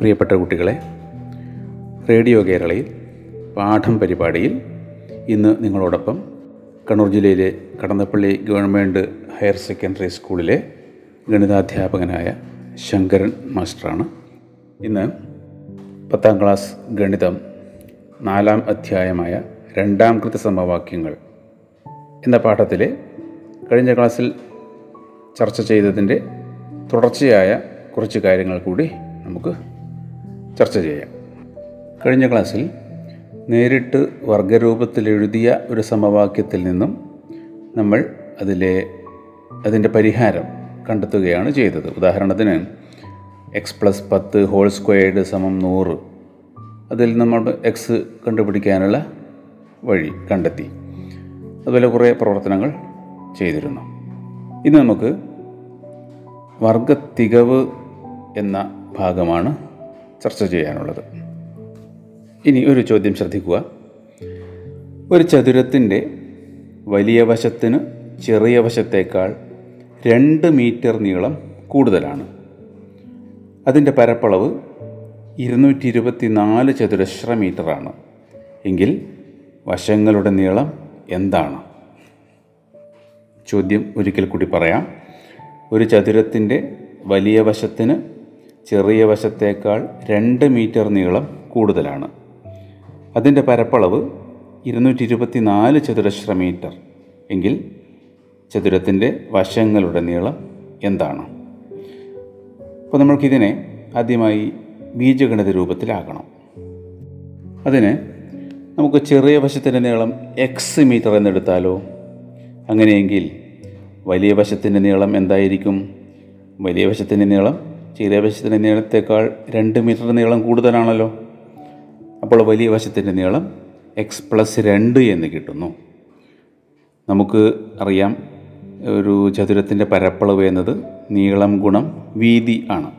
പ്രിയപ്പെട്ട കുട്ടികളെ, റേഡിയോ കേരളയിൽ പാഠം പരിപാടിയിൽ ഇന്ന് നിങ്ങളോടൊപ്പം കണ്ണൂർ ജില്ലയിലെ കടന്നപ്പള്ളി ഗവൺമെൻറ് ഹയർ സെക്കൻഡറി സ്കൂളിലെ ഗണിതാധ്യാപകനായ ശങ്കരൻ മാസ്റ്ററാണ്. ഇന്ന് 10ാം ക്ലാസ് ഗണിതം 4ാം അധ്യായമായ 2ാം കൃത്യസമവാക്യങ്ങൾ എന്ന പാഠത്തിലെ കഴിഞ്ഞ ക്ലാസ്സിൽ ചർച്ച ചെയ്തതിൻ്റെ തുടർച്ചയായ കുറച്ച് കാര്യങ്ങൾ കൂടി നമുക്ക് ചർച്ച ചെയ്യാം. കഴിഞ്ഞ ക്ലാസ്സിൽ നേരിട്ട് വർഗരൂപത്തിലെഴുതിയ ഒരു സമവാക്യത്തിൽ നിന്നും നമ്മൾ അതിൻ്റെ പരിഹാരം കണ്ടെത്തുകയാണ് ചെയ്തത്. ഉദാഹരണത്തിന് x + 10 2 സമം 100, അതിൽ നമ്മൾ എക്സ് കണ്ടുപിടിക്കാനുള്ള വഴി കണ്ടെത്തി. അതുപോലെ കുറേ പ്രവർത്തനങ്ങൾ ചെയ്തിരുന്നു. ഇന്ന് നമുക്ക് വർഗത്തികവ് എന്ന ഭാഗമാണ് ചർച്ച ചെയ്യാനുള്ളത്. ഇനി ഒരു ചോദ്യം ശ്രദ്ധിക്കുക. ഒരു ചതുരത്തിൻ്റെ വലിയ വശത്തിന് ചെറിയ വശത്തേക്കാൾ 2 മീറ്റർ നീളം കൂടുതലാണ്. അതിൻ്റെ പരപ്പളവ് 224 ചതുരശ്ര മീറ്ററാണ് എങ്കിൽ വശങ്ങളുടെ നീളം എന്താണ്? ചോദ്യം ഒരിക്കൽ കൂടി പറയാം. ഒരു ചതുരത്തിൻ്റെ വലിയ വശത്തിന് ചെറിയ വശത്തേക്കാൾ 2 മീറ്റർ നീളം കൂടുതലാണ്. അതിൻ്റെ പരപ്പളവ് 224 ചതുരശ്ര മീറ്റർ എങ്കിൽ ചതുരത്തിൻ്റെ വശങ്ങളുടെ നീളം എന്താണ്? അപ്പോൾ നമ്മൾക്കിതിനെ ആദ്യമായി ബീജഗണിത രൂപത്തിലാക്കണം. അതിന് നമുക്ക് ചെറിയ വശത്തിൻ്റെ നീളം എക്സ് മീറ്റർ എന്നെടുത്താലോ? അങ്ങനെയെങ്കിൽ വലിയ വശത്തിൻ്റെ നീളം എന്തായിരിക്കും? വലിയ വശത്തിൻ്റെ നീളം ചെറിയ വശത്തിൻ്റെ നീളത്തേക്കാൾ 2 മീറ്റർ നീളം കൂടുതലാണല്ലോ. അപ്പോൾ വലിയ വശത്തിൻ്റെ നീളം x + 2 എന്ന് കിട്ടുന്നു. നമുക്ക് അറിയാം, ഒരു ചതുരത്തിൻ്റെ പരപ്പളവ് എന്നത് നീളം ഗുണം വീതി ആണ്.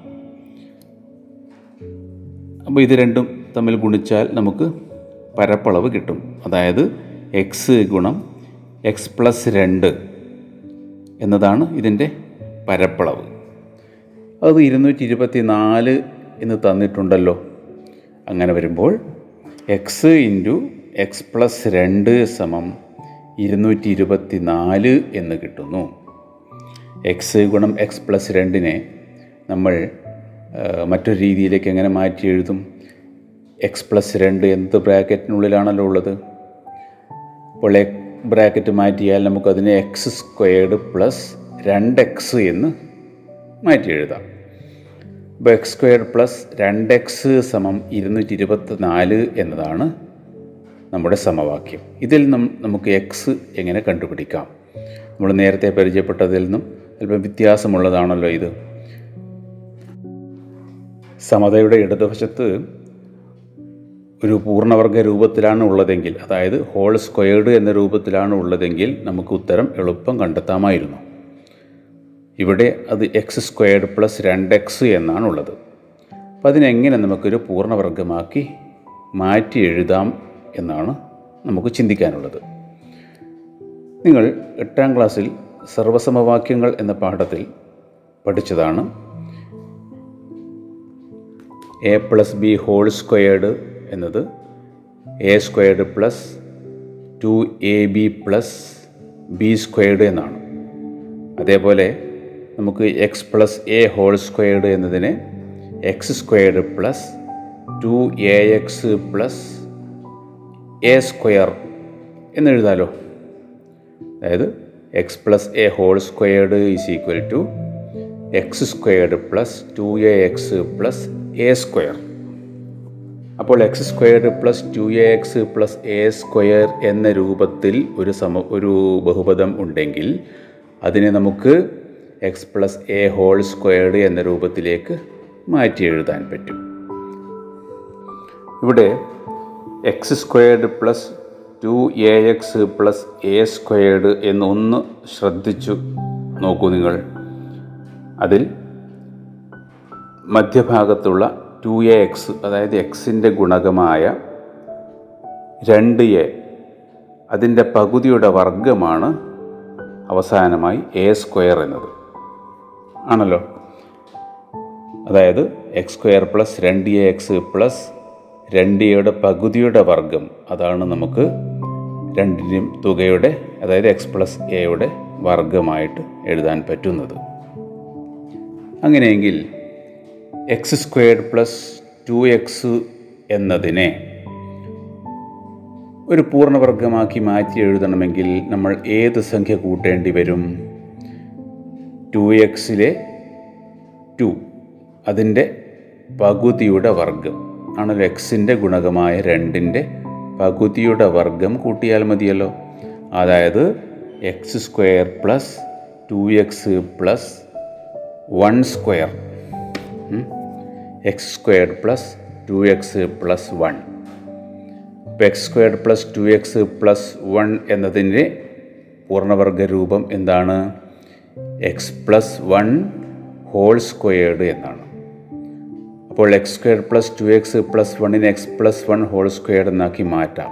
അപ്പോൾ ഇത് രണ്ടും തമ്മിൽ ഗുണിച്ചാൽ നമുക്ക് പരപ്പളവ് കിട്ടും. അതായത് x × x + 2 എന്നതാണ് ഇതിൻ്റെ പരപ്പളവ്. അത് 224 എന്ന് തന്നിട്ടുണ്ടല്ലോ. അങ്ങനെ വരുമ്പോൾ x × x + 2 സമം 224 എന്ന് കിട്ടുന്നു. x × x + 2നെ നമ്മൾ മറ്റൊരു രീതിയിലേക്ക് എങ്ങനെ മാറ്റി എഴുതും? x + 2 എന്ത് ബ്രാക്കറ്റിനുള്ളിലാണല്ലോ ഉള്ളത്. അപ്പോൾ ബ്രാക്കറ്റ് മാറ്റിയാൽ നമുക്കതിനെ x² + 2x എന്ന് മാറ്റി എഴുതാം. അപ്പോൾ x² + 2x സമം 224 എന്നതാണ് നമ്മുടെ സമവാക്യം. ഇതിൽ നിന്നും നമുക്ക് എക്സ് എങ്ങനെ കണ്ടുപിടിക്കാം? നമ്മൾ നേരത്തെ പരിചയപ്പെട്ടതിൽ നിന്നും അല്പം വ്യത്യാസമുള്ളതാണല്ലോ ഇത്. സമതയുടെ ഇടതുവശത്ത് ഒരു പൂർണ്ണവർഗ രൂപത്തിലാണ് ഉള്ളതെങ്കിൽ, അതായത് ഹോൾ² എന്ന രൂപത്തിലാണ് ഉള്ളതെങ്കിൽ നമുക്ക് ഉത്തരം എളുപ്പം കണ്ടെത്താമായിരുന്നു. ഇവിടെ അത് x² + 2x എന്നാണുള്ളത്. അപ്പം അതിനെങ്ങനെ നമുക്കൊരു പൂർണ്ണവർഗമാക്കി മാറ്റി എഴുതാം എന്നാണ് നമുക്ക് ചിന്തിക്കാനുള്ളത്. നിങ്ങൾ 8ാം ക്ലാസ്സിൽ സർവസമവാക്യങ്ങൾ എന്ന പാഠത്തിൽ പഠിച്ചതാണ് a + b² എന്നത് a² + 2ab + b² എന്നാണ്. അതേപോലെ നമുക്ക് x + a² എന്നതിനെ x² + 2ax + a² എന്നെഴുതാലോ. അതായത് x + a² = x² + 2ax + a². അപ്പോൾ x² + 2ax + a² എന്ന രൂപത്തിൽ ഒരു ബഹുപദം ഉണ്ടെങ്കിൽ അതിനെ നമുക്ക് x + a² എന്ന രൂപത്തിലേക്ക് മാറ്റി എഴുതാൻ പറ്റും. ഇവിടെ x squared plus 2ax plus a squared എന്നൊന്ന് ശ്രദ്ധിച്ചു നോക്കൂ നിങ്ങൾ. അതിൽ മധ്യഭാഗത്തുള്ള 2ax, അതായത് എക്സിൻ്റെ ഗുണകമായ 2a, അതിൻ്റെ പകുതിയുടെ വർഗ്ഗമാണ് അവസാനമായി എ സ്ക്വയർ എന്നത് ആണല്ലോ. അതായത് x square plus 2ax plus 2aയുടെ പകുതിയുടെ വർഗ്ഗം, അതാണ് നമുക്ക് രണ്ടിൻ്റെയും തുകയുടെ, അതായത് എക്സ് പ്ലസ് എയുടെ വർഗ്ഗമായിട്ട് എഴുതാൻ പറ്റുന്നത്. അങ്ങനെയെങ്കിൽ എക്സ് സ്ക്വയർഡ് പ്ലസ് 2x എന്നതിനെ ഒരു പൂർണ്ണവർഗ്ഗമാക്കി മാറ്റി എഴുതണമെങ്കിൽ നമ്മൾ ഏത് സംഖ്യ കൂട്ടേണ്ടി വരും? 2xലെ 2, അതിൻ്റെ പകുതിയുടെ വർഗ്ഗം ആണല്ലോ. എക്സിൻ്റെ ഗുണകമായ 2ൻ്റെ പകുതിയുടെ വർഗ്ഗം കൂട്ടിയാൽ മതിയല്ലോ. അതായത് x square plus 2x plus 1 square, x squared plus 2x plus 1. ഇപ്പോൾ x squared plus 2x plus 1 എന്നതിൻ്റെ പൂർണ്ണവർഗ രൂപം എന്താണ്? എക്സ് പ്ലസ് 1 ഹോൾ സ്ക്വയേർഡ് എന്നാണ്. അപ്പോൾ x square plus 2x plus 1ന് എക്സ് പ്ലസ് 1 ഹോൾ സ്ക്വയേർഡ് എന്നാക്കി മാറ്റാം.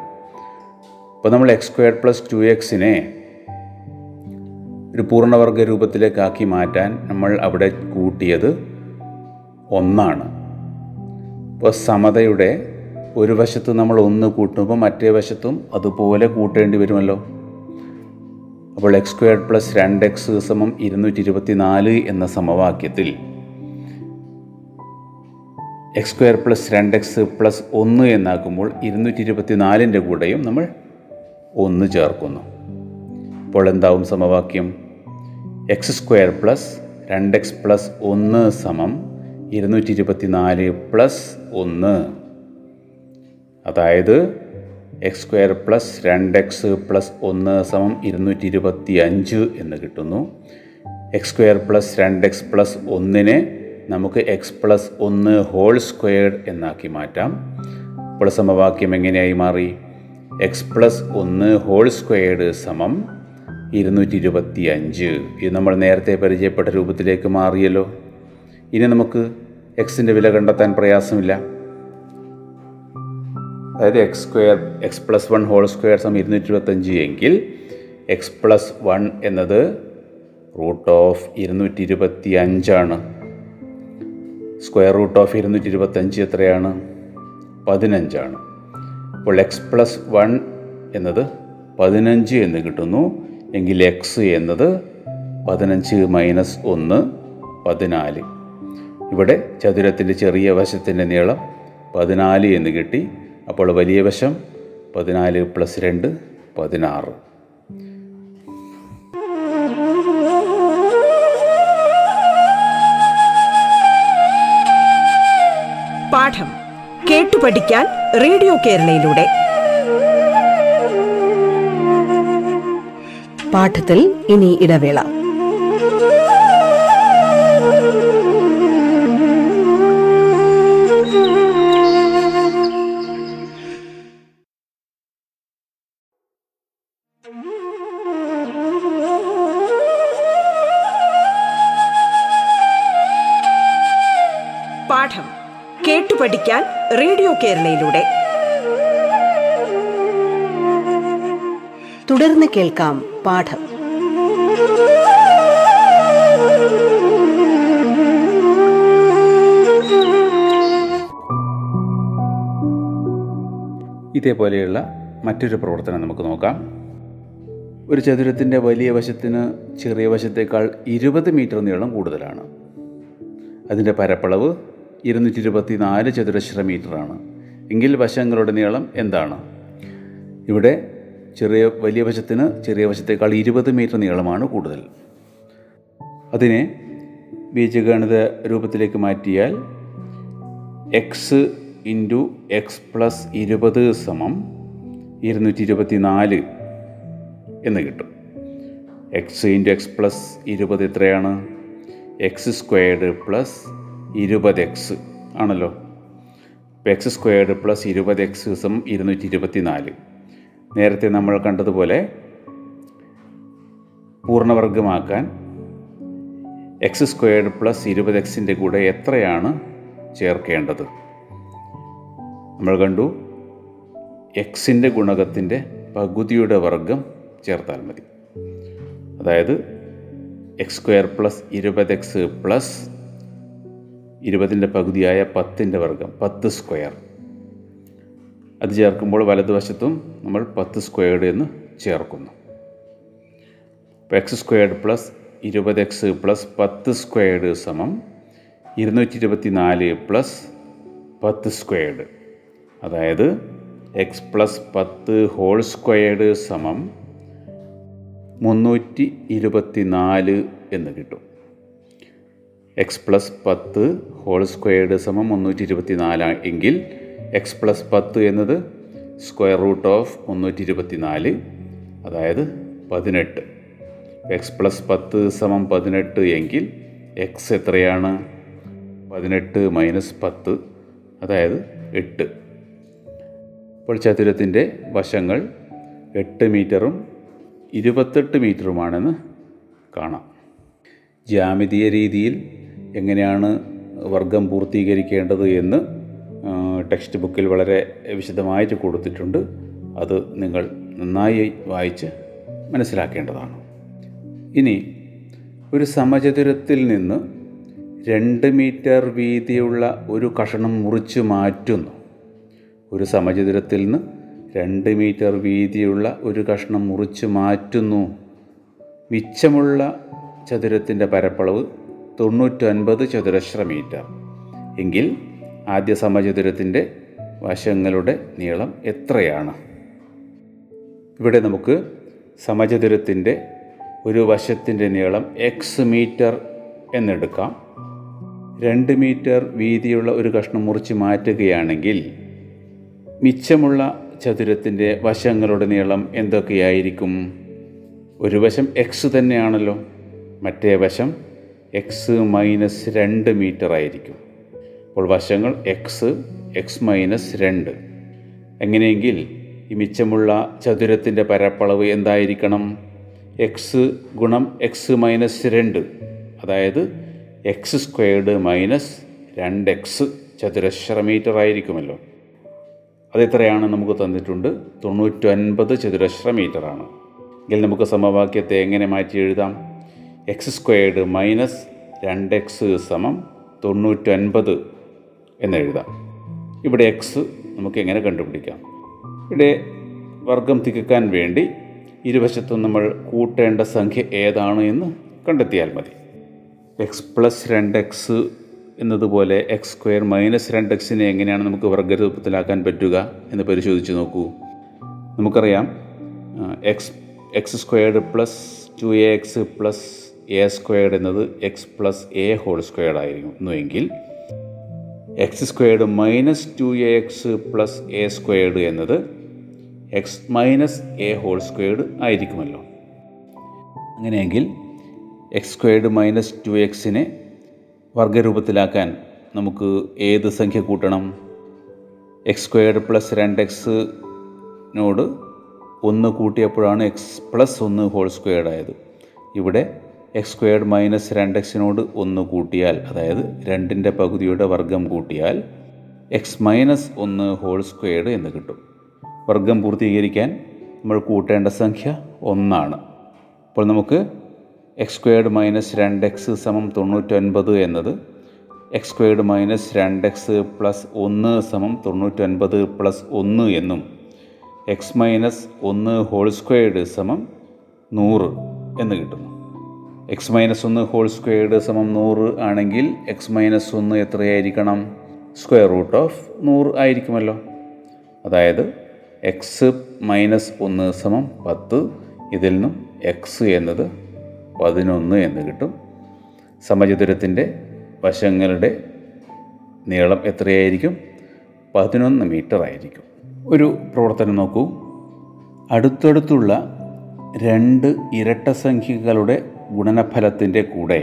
അപ്പോൾ നമ്മൾ എക്സ് സ്ക്വയർ പ്ലസ് 2xനെ ഒരു പൂർണ്ണവർഗ രൂപത്തിലേക്കാക്കി മാറ്റാൻ നമ്മൾ അവിടെ കൂട്ടിയത് 1 ആണ്. ഇപ്പോൾ സമതയുടെ ഒരു വശത്ത് നമ്മൾ 1 കൂട്ടുമ്പോൾ മറ്റേ വശത്തും അതുപോലെ കൂട്ടേണ്ടി വരുമല്ലോ. അപ്പോൾ എക്സ് സ്ക്വയർ പ്ലസ് 2x സമം 224 എന്ന സമവാക്യത്തിൽ x square plus 2x plus 1 എന്നാക്കുമ്പോൾ 224ൻ്റെ കൂടെയും നമ്മൾ 1 ചേർക്കുന്നു. അപ്പോൾ എന്താവും സമവാക്യം? X square plus 2x plus 1 സമം 224 പ്ലസ് 1. അതായത് x square plus 2x plus 1 സമം 225 എന്ന് കിട്ടുന്നു. X square plus 2x plus 1നെ നമുക്ക് എക്സ് പ്ലസ് 1 ഹോൾ സ്ക്വയേർഡ് എന്നാക്കി മാറ്റാം. അപ്പോൾ സമവാക്യം എങ്ങനെയായി മാറി? എക്സ് പ്ലസ് 1 ഹോൾ സ്ക്വയേർഡ് സമം 225. ഇത് നമ്മൾ നേരത്തെ പരിചയപ്പെട്ട രൂപത്തിലേക്ക് മാറിയല്ലോ. ഇനി നമുക്ക് എക്സിൻ്റെ വില കണ്ടെത്താൻ പ്രയാസമില്ല. അതായത് x square x plus 1 whole square സമം 225 എങ്കിൽ എക്സ് പ്ലസ് 1 എന്നത് റൂട്ട് ഓഫ് 225 ആണ്. സ്ക്വയർ റൂട്ട് ഓഫ് 225 എത്രയാണ്? 15 ആണ്. അപ്പോൾ എക്സ് പ്ലസ് 1 എന്നത് 15 എന്ന് കിട്ടുന്നു എങ്കിൽ എക്സ് എന്നത് 15 - 1 14. ഇവിടെ ചതുരത്തിൻ്റെ ചെറിയ വശത്തിൻ്റെ നീളം 14 എന്ന് കിട്ടി. അപ്പോൾ വലിയ വശം 14 + 2 = 16. പാഠം കേട്ടു പഠിക്കാൻ റേഡിയോ കേരളയിലൂടെ. പാഠത്തിൽ ഇനി ഇടവേള. പാഠം കേട്ടു പഠിക്കാൻ റേഡിയോ കേരളയിലൂടെ തുടർന്ന് കേൾക്കാം. പാഠം ഇതേപോലെയുള്ള മറ്റൊരു പ്രവർത്തനം നമുക്ക് നോക്കാം. ഒരു ചതുരത്തിൻ്റെ വലിയ വശത്തിന് ചെറിയ വശത്തേക്കാൾ 20 മീറ്റർ നീളം കൂടുതലാണ്. അതിൻ്റെ പരപ്പളവ് 224 ചതുരശ്ര മീറ്ററാണ് എങ്കിൽ വശങ്ങളുടെ നീളം എന്താണ്? ഇവിടെ വലിയ വശത്തിന് ചെറിയ വശത്തേക്കാൾ 20 മീറ്റർ നീളമാണ് കൂടുതൽ. അതിനെ ബീജഗണിത രൂപത്തിലേക്ക് മാറ്റിയാൽ എക്സ് ഇൻറ്റു എക്സ് പ്ലസ് 20 സമം 224 എന്ന് കിട്ടും. എക്സ് ഇൻറ്റു എക്സ് പ്ലസ് 20 എത്രയാണ്? എക്സ് സ്ക്വയർഡ് പ്ലസ് 20x ആണല്ലോ. ഇപ്പോൾ x²+20x 224. നേരത്തെ നമ്മൾ കണ്ടതുപോലെ പൂർണ്ണവർഗമാക്കാൻ x²+20x കൂടെ എത്രയാണ് ചേർക്കേണ്ടത്? നമ്മൾ കണ്ടു എക്സിൻ്റെ ഗുണകത്തിൻ്റെ പകുതിയുടെ വർഗം ചേർത്താൽ മതി. അതായത് x²+20x + 20ൻ്റെ പകുതിയായ 10ൻ്റെ വർഗം, 10². അത് ചേർക്കുമ്പോൾ വലതുവശത്തും നമ്മൾ 10² എന്ന് ചേർക്കുന്നു. അപ്പോൾ x²+20x + 10² 224 + 10². അതായത് x + 10² 324 എന്ന് കിട്ടും. x + 10² 324 എങ്കിൽ x + 10 എന്നത് √324, അതായത് 18. x + 10 18 എങ്കിൽ x എത്രയാണ്? 18 - 10, അതായത് 8. അപ്പോൾ ചതുരത്തിൻ്റെ വശങ്ങൾ 8 മീറ്ററും 28 മീറ്ററുമാണെന്ന് കാണാം. ജ്യാമിതീയ രീതിയിൽ എങ്ങനെയാണ് വർഗം പൂർത്തീകരിക്കേണ്ടത് എന്ന് ടെക്സ്റ്റ് ബുക്കിൽ വളരെ വിശദമായിട്ട് കൊടുത്തിട്ടുണ്ട്. അത് നിങ്ങൾ നന്നായി വായിച്ച് മനസ്സിലാക്കേണ്ടതാണ്. ഇനി ഒരു സമചതുരത്തിൽ നിന്ന് 2 മീറ്റർ വീതിയുള്ള ഒരു കഷണം മുറിച്ച് മാറ്റുന്നു. ഒരു സമചതുരത്തിൽ നിന്ന് 2 മീറ്റർ വീതിയുള്ള ഒരു കഷ്ണം മുറിച്ച് മാറ്റുന്നു. മിച്ചമുള്ള ചതുരത്തിൻ്റെ പരപ്പളവ് 99 ചതുരശ്ര മീറ്റർ എങ്കിൽ ആദ്യ സമചതുരത്തിൻ്റെ വശങ്ങളുടെ നീളം എത്രയാണ്? ഇവിടെ നമുക്ക് സമചതുരത്തിൻ്റെ ഒരു വശത്തിൻ്റെ നീളം x മീറ്റർ എന്നെടുക്കാം. 2 മീറ്റർ വീതിയുള്ള ഒരു കഷ്ണം മുറിച്ച് മാറ്റുകയാണെങ്കിൽ മിച്ചമുള്ള ചതുരത്തിൻ്റെ വശങ്ങളുടെ നീളം എന്തൊക്കെയായിരിക്കും? ഒരു വശം x തന്നെയാണല്ലോ, മറ്റേ വശം x - 2 മീറ്റർ ആയിരിക്കും. അപ്പോൾ വശങ്ങൾ x - 2. എങ്ങനെയെങ്കിൽ ഈ മിച്ചമുള്ള ചതുരത്തിൻ്റെ പരപ്പളവ് എന്തായിരിക്കണം? x × x - 2, അതായത് x² - 2x ചതുരശ്ര മീറ്റർ ആയിരിക്കുമല്ലോ. അതെത്രയാണ് നമുക്ക് തന്നിട്ടുണ്ട്? 99 ചതുരശ്ര മീറ്ററാണ്. എങ്കിൽ നമുക്ക് സമവാക്യത്തെ എങ്ങനെ മാറ്റി എഴുതാം? x² - 2x 99 എന്നെഴുതാം. ഇവിടെ എക്സ് നമുക്ക് എങ്ങനെ കണ്ടുപിടിക്കാം? ഇവിടെ വർഗം തികക്കാൻ വേണ്ടി ഇരുവശത്തും നമ്മൾ കൂട്ടേണ്ട സംഖ്യ ഏതാണ് എന്ന് കണ്ടെത്തിയാൽ മതി. x + 2x എന്നതുപോലെ x² - 2xനെ എങ്ങനെയാണ് നമുക്ക് വർഗ്ഗരൂപത്തിലാക്കാൻ പറ്റുക എന്ന് പരിശോധിച്ച് നോക്കൂ. നമുക്കറിയാം x² + 2ax + a² എന്നത് x + a² ആയിരുന്നു എങ്കിൽ x² - 2ax + a² എന്നത് x - a² ആയിരിക്കുമല്ലോ. അങ്ങനെയെങ്കിൽ x² - 2xനെ വർഗ്ഗരൂപത്തിലാക്കാൻ നമുക്ക് ഏത് സംഖ്യ കൂട്ടണം? x² + 2xനോട് 1 കൂട്ടിയപ്പോഴാണ് x + 1 ആയത്. ഇവിടെ x² - 2xനോട് 1 കൂട്ടിയാൽ, അതായത് 2ൻ്റെ പകുതിയുടെ വർഗം കൂട്ടിയാൽ x - 1 എന്ന് കിട്ടും. വർഗം പൂർത്തീകരിക്കാൻ നമ്മൾ കൂട്ടേണ്ട സംഖ്യ 1 ആണ്. അപ്പോൾ നമുക്ക് x² - 2x 99 എന്നത് x² - 2x + 1 99 + 1 എന്നും x - 1 2 100 എന്ന് കിട്ടുന്നു. x - 1 2 100 ആണെങ്കിൽ x - 1 എത്രയായിരിക്കണം? √100 ആയിരിക്കുമല്ലോ. അതായത് x - 1 10. ഇതിൽ നിന്നും x എന്നത് 11 എന്ന് കിട്ടും. സമചതുരത്തിൻ്റെ വശങ്ങളുടെ നീളം എത്രയായിരിക്കും? 11 മീറ്റർ ആയിരിക്കും. ഒരു പ്രവർത്തനം നോക്കൂ. അടുത്തടുത്തുള്ള 2 ഇരട്ടസംഖ്യകളുടെ ഗുണനഫലത്തിൻ്റെ കൂടെ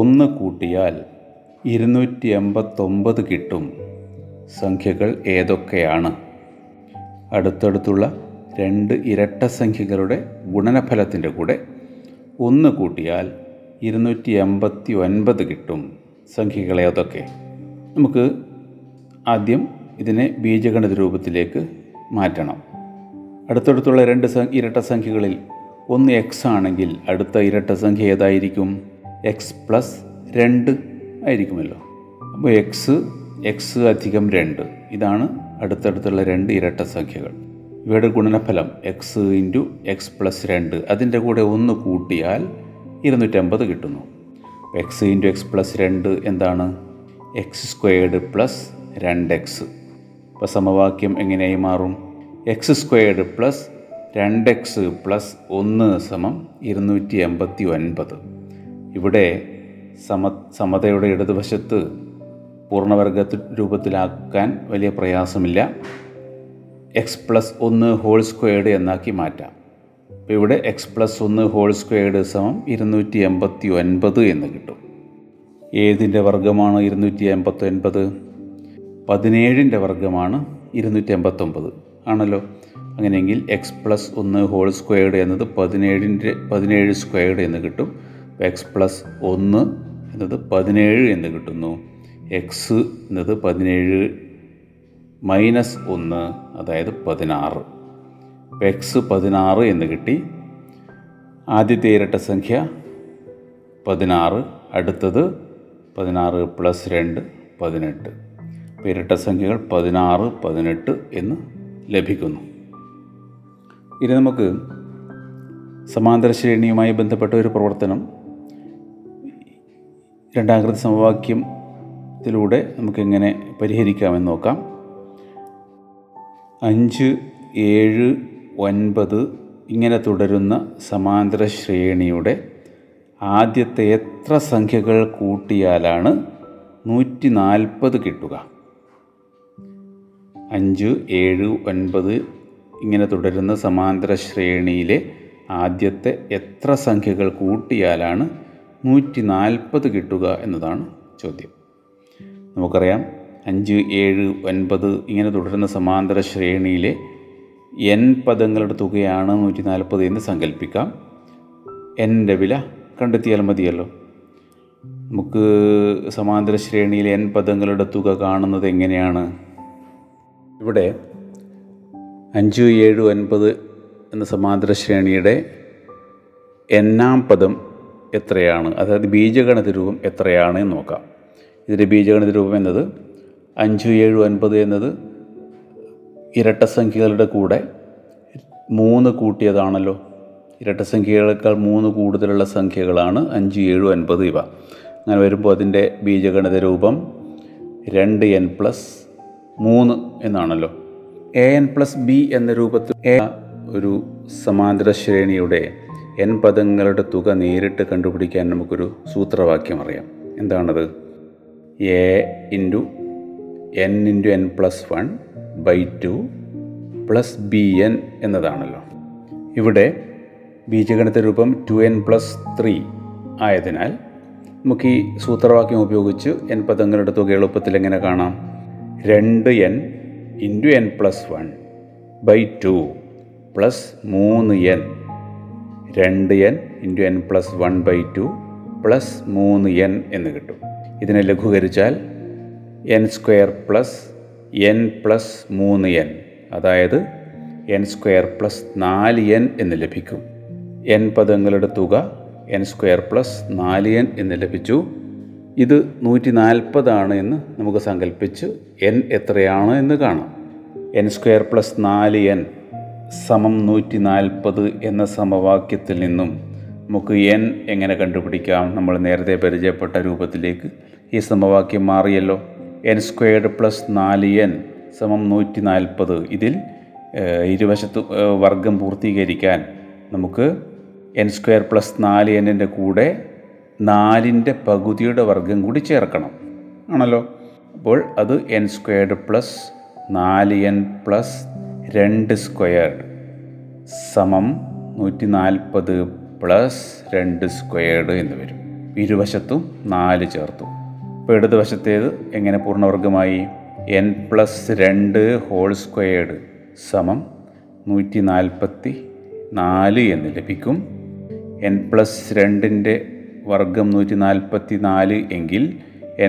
1 കൂട്ടിയാൽ 289 കിട്ടും. സംഖ്യകൾ ഏതൊക്കെയാണ്? അടുത്തടുത്തുള്ള രണ്ട് ഇരട്ട സംഖ്യകളുടെ ഗുണനഫലത്തിൻ്റെ കൂടെ 1 കൂട്ടിയാൽ 289 കിട്ടും. സംഖ്യകൾ ഏതൊക്കെ? നമുക്ക് ആദ്യം ഇതിനെ ബീജഗണിത രൂപത്തിലേക്ക് മാറ്റണം. അടുത്തടുത്തുള്ള രണ്ട് ഇരട്ട സംഖ്യകളിൽ ഒന്ന് എക്സ് ആണെങ്കിൽ അടുത്ത ഇരട്ട സംഖ്യ ഏതായിരിക്കും? എക്സ് പ്ലസ് 2 ആയിരിക്കുമല്ലോ. അപ്പോൾ എക്സ് + 2 ഇതാണ് അടുത്തടുത്തുള്ള രണ്ട് ഇരട്ട സംഖ്യകൾ. ഇവയുടെ ഗുണനഫലം എക്സ് × എക്സ് + 2 അതിൻ്റെ കൂടെ 1 കൂട്ടിയാൽ 250 കിട്ടുന്നു. എക്സ് × എക്സ് + 2 എന്താണ്? x² + 2x. അപ്പോൾ സമവാക്യം എങ്ങനെയായി മാറും? x² + 2x + 1 = 289. ഇവിടെ സമതയുടെ ഇടതുവശത്ത് പൂർണ്ണവർഗ രൂപത്തിലാക്കാൻ വലിയ പ്രയാസമില്ല. x + 1 ഹോൾ സ്ക്വയർഡ് എന്നാക്കി മാറ്റാം. അപ്പോൾ ഇവിടെ x + 1 ഹോൾ സ്ക്വയർഡ് = 289 എന്ന് കിട്ടും. ഏതിൻ്റെ വർഗ്ഗമാണ് 289? 17ൻ്റെ വർഗ്ഗമാണ് 289 ആണല്ലോ. അങ്ങനെയെങ്കിൽ x + 1 ഹോൾ സ്ക്വയർഡ് എന്നത് 17 സ്ക്വയർഡ് എന്ന് കിട്ടും. x + 1 എന്നത് 17 എന്ന് കിട്ടുന്നു. എക്സ് എന്നത് 17 - 1 അതായത് 16. x 16 എന്ന് കിട്ടി. ആദ്യത്തെ ഇരട്ട സംഖ്യ 16, അടുത്തത് 16 + 2 = 18. അപ്പോൾ ഇരട്ട സംഖ്യകൾ 16, 18 എന്ന് ലഭിക്കുന്നു. ഇനി നമുക്ക് സമാന്തര ശ്രേണിയുമായി ബന്ധപ്പെട്ട ഒരു പ്രവർത്തനം രണ്ടാകൃതി സമവാക്യത്തിലൂടെ നമുക്കെങ്ങനെ പരിഹരിക്കാമെന്ന് നോക്കാം. 5, 7, 9 ഇങ്ങനെ തുടരുന്ന സമാന്തര ശ്രേണിയുടെ ആദ്യത്തെ എത്ര സംഖ്യകൾ കൂട്ടിയാലാണ് 140 കിട്ടുക? 5, 7, 9 ഇങ്ങനെ തുടരുന്ന സമാന്തര ശ്രേണിയിലെ ആദ്യത്തെ എത്ര സംഖ്യകൾ കൂട്ടിയാലാണ് 140 കിട്ടുക എന്നതാണ് ചോദ്യം. നമുക്കറിയാം 5, 7, 9 ഇങ്ങനെ തുടരുന്ന സമാന്തര ശ്രേണിയിലെ n പദങ്ങളുടെ തുകയാണ് 140 എന്ന് സങ്കല്പിക്കാം. എൻ്റെ വില കണ്ടെത്തിയാൽ മതിയല്ലോ. നമുക്ക് സമാന്തര ശ്രേണിയിലെ n പദങ്ങളുടെ തുക കാണുന്നത് എങ്ങനെയാണ്? ഇവിടെ 5, 7, 9 എന്ന സമാന്തര ശ്രേണിയുടെ n-ാം പദം എത്രയാണ്, അതായത് ബീജഗണിത രൂപം എത്രയാണ് എന്ന് നോക്കാം. ഇതിൻ്റെ ബീജഗണിത രൂപം എന്നത് 5, 7, 9 എന്നത് ഇരട്ട സംഖ്യകളുടെ കൂടെ 3 കൂട്ടിയതാണല്ലോ. ഇരട്ട സംഖ്യകളേക്കാൾ 3 കൂടുതലുള്ള സംഖ്യകളാണ് 5, 7, 9 ഇവ. അങ്ങനെ വരുമ്പോൾ അതിൻ്റെ ബീജഗണിത രൂപം 2n + 3 എന്നാണല്ലോ. an + b എന്ന രൂപത്തിൽ ഒരു സമാന്തര ശ്രേണിയുടെ n പദങ്ങളുടെ തുക നേരിട്ട് കണ്ടുപിടിക്കാൻ നമുക്കൊരു സൂത്രവാക്യം അറിയാം. എന്താണത്? a × n + 1/2 + bn എന്നതാണല്ലോ. ഇവിടെ ബീജഗണിത രൂപം 2n + 3 ആയതിനാൽ നമുക്ക് ഈ സൂത്രവാക്യം ഉപയോഗിച്ച് n പദങ്ങളുടെ തുക എളുപ്പത്തിൽ എങ്ങനെ കാണാം? 2n × n + 1/2 + 3n. 2n × n + 1/2 + 3n എന്ന് കിട്ടും. ഇതിനെ ലഘൂകരിച്ചാൽ n² + n + 3n അതായത് n² + 4n എന്ന് ലഭിക്കും. n പദങ്ങളുടെ തുക n² + 4n എന്ന് ലഭിച്ചു. ഇത് 140 എന്ന് നമുക്ക് സങ്കല്പിച്ച് n എത്രയാണ് എന്ന് കാണാം. n² + 4n = 140 എന്ന സമവാക്യത്തിൽ നിന്നും നമുക്ക് n എങ്ങനെ കണ്ടുപിടിക്കാം? നമ്മൾ നേരത്തെ പരിചയപ്പെട്ട രൂപത്തിലേക്ക് ഈ സമവാക്യം മാറിയല്ലോ. n² + 4n = 140. ഇതിൽ ഇരുവശത്ത് വർഗം പൂർത്തീകരിക്കാൻ നമുക്ക് n² + 4nൻ്റെ കൂടെ 4ൻ്റെ പകുതിയുടെ വർഗം കൂടി ചേർക്കണം ആണല്ലോ. അപ്പോൾ അത് n² + 4n + 2² = 140 + 2² എന്ന് വരും. ഇരുവശത്തും 4 ചേർത്തു. ഇപ്പോൾ ഇടതുവശത്തേത് എങ്ങനെ പൂർണ്ണവർഗമായി? n+2 = 144 എന്ന് ലഭിക്കും. n+2ൻ്റെ വർഗ്ഗം 144 എങ്കിൽ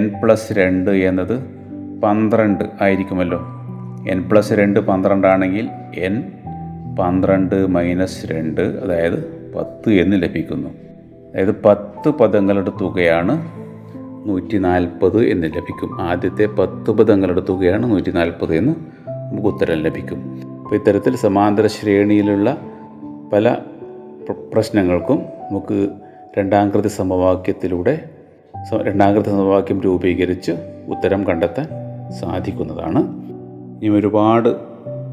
n+2 എന്നത് 12 ആയിരിക്കുമല്ലോ. n+2 12 ആണെങ്കിൽ n 12 - 2 അതായത് 10 എന്ന് ലഭിക്കുന്നു. അതായത് 10 പദങ്ങളുടെ തുകയാണ് 140 എന്ന് ലഭിക്കും. ആദ്യത്തെ 10 പദങ്ങളുടെ തുകയാണ് 140 എന്ന് നമുക്ക് ഉത്തരം ലഭിക്കും. അപ്പോൾ ഇത്തരത്തിൽ സമാന്തര ശ്രേണിയിലുള്ള പല പ്രശ്നങ്ങൾക്കും നമുക്ക് രണ്ടാം കൃതി സമവാക്യം രൂപീകരിച്ച് ഉത്തരം കണ്ടെത്താൻ സാധിക്കുന്നതാണ്. ഇനി ഒരുപാട്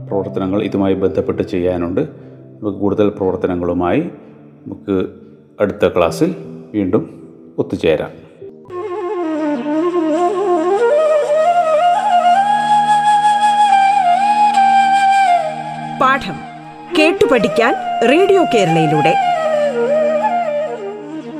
പ്രവർത്തനങ്ങൾ ഇതുമായി ബന്ധപ്പെട്ട് ചെയ്യാനുണ്ട്. നമുക്ക് കൂടുതൽ പ്രവർത്തനങ്ങളുമായി നമുക്ക് അടുത്ത ക്ലാസ്സിൽ വീണ്ടും ഒത്തുചേരാം. പാഠം കേട്ടുപഠിക്കാൻ റേഡിയോ കേരളയിലൂടെ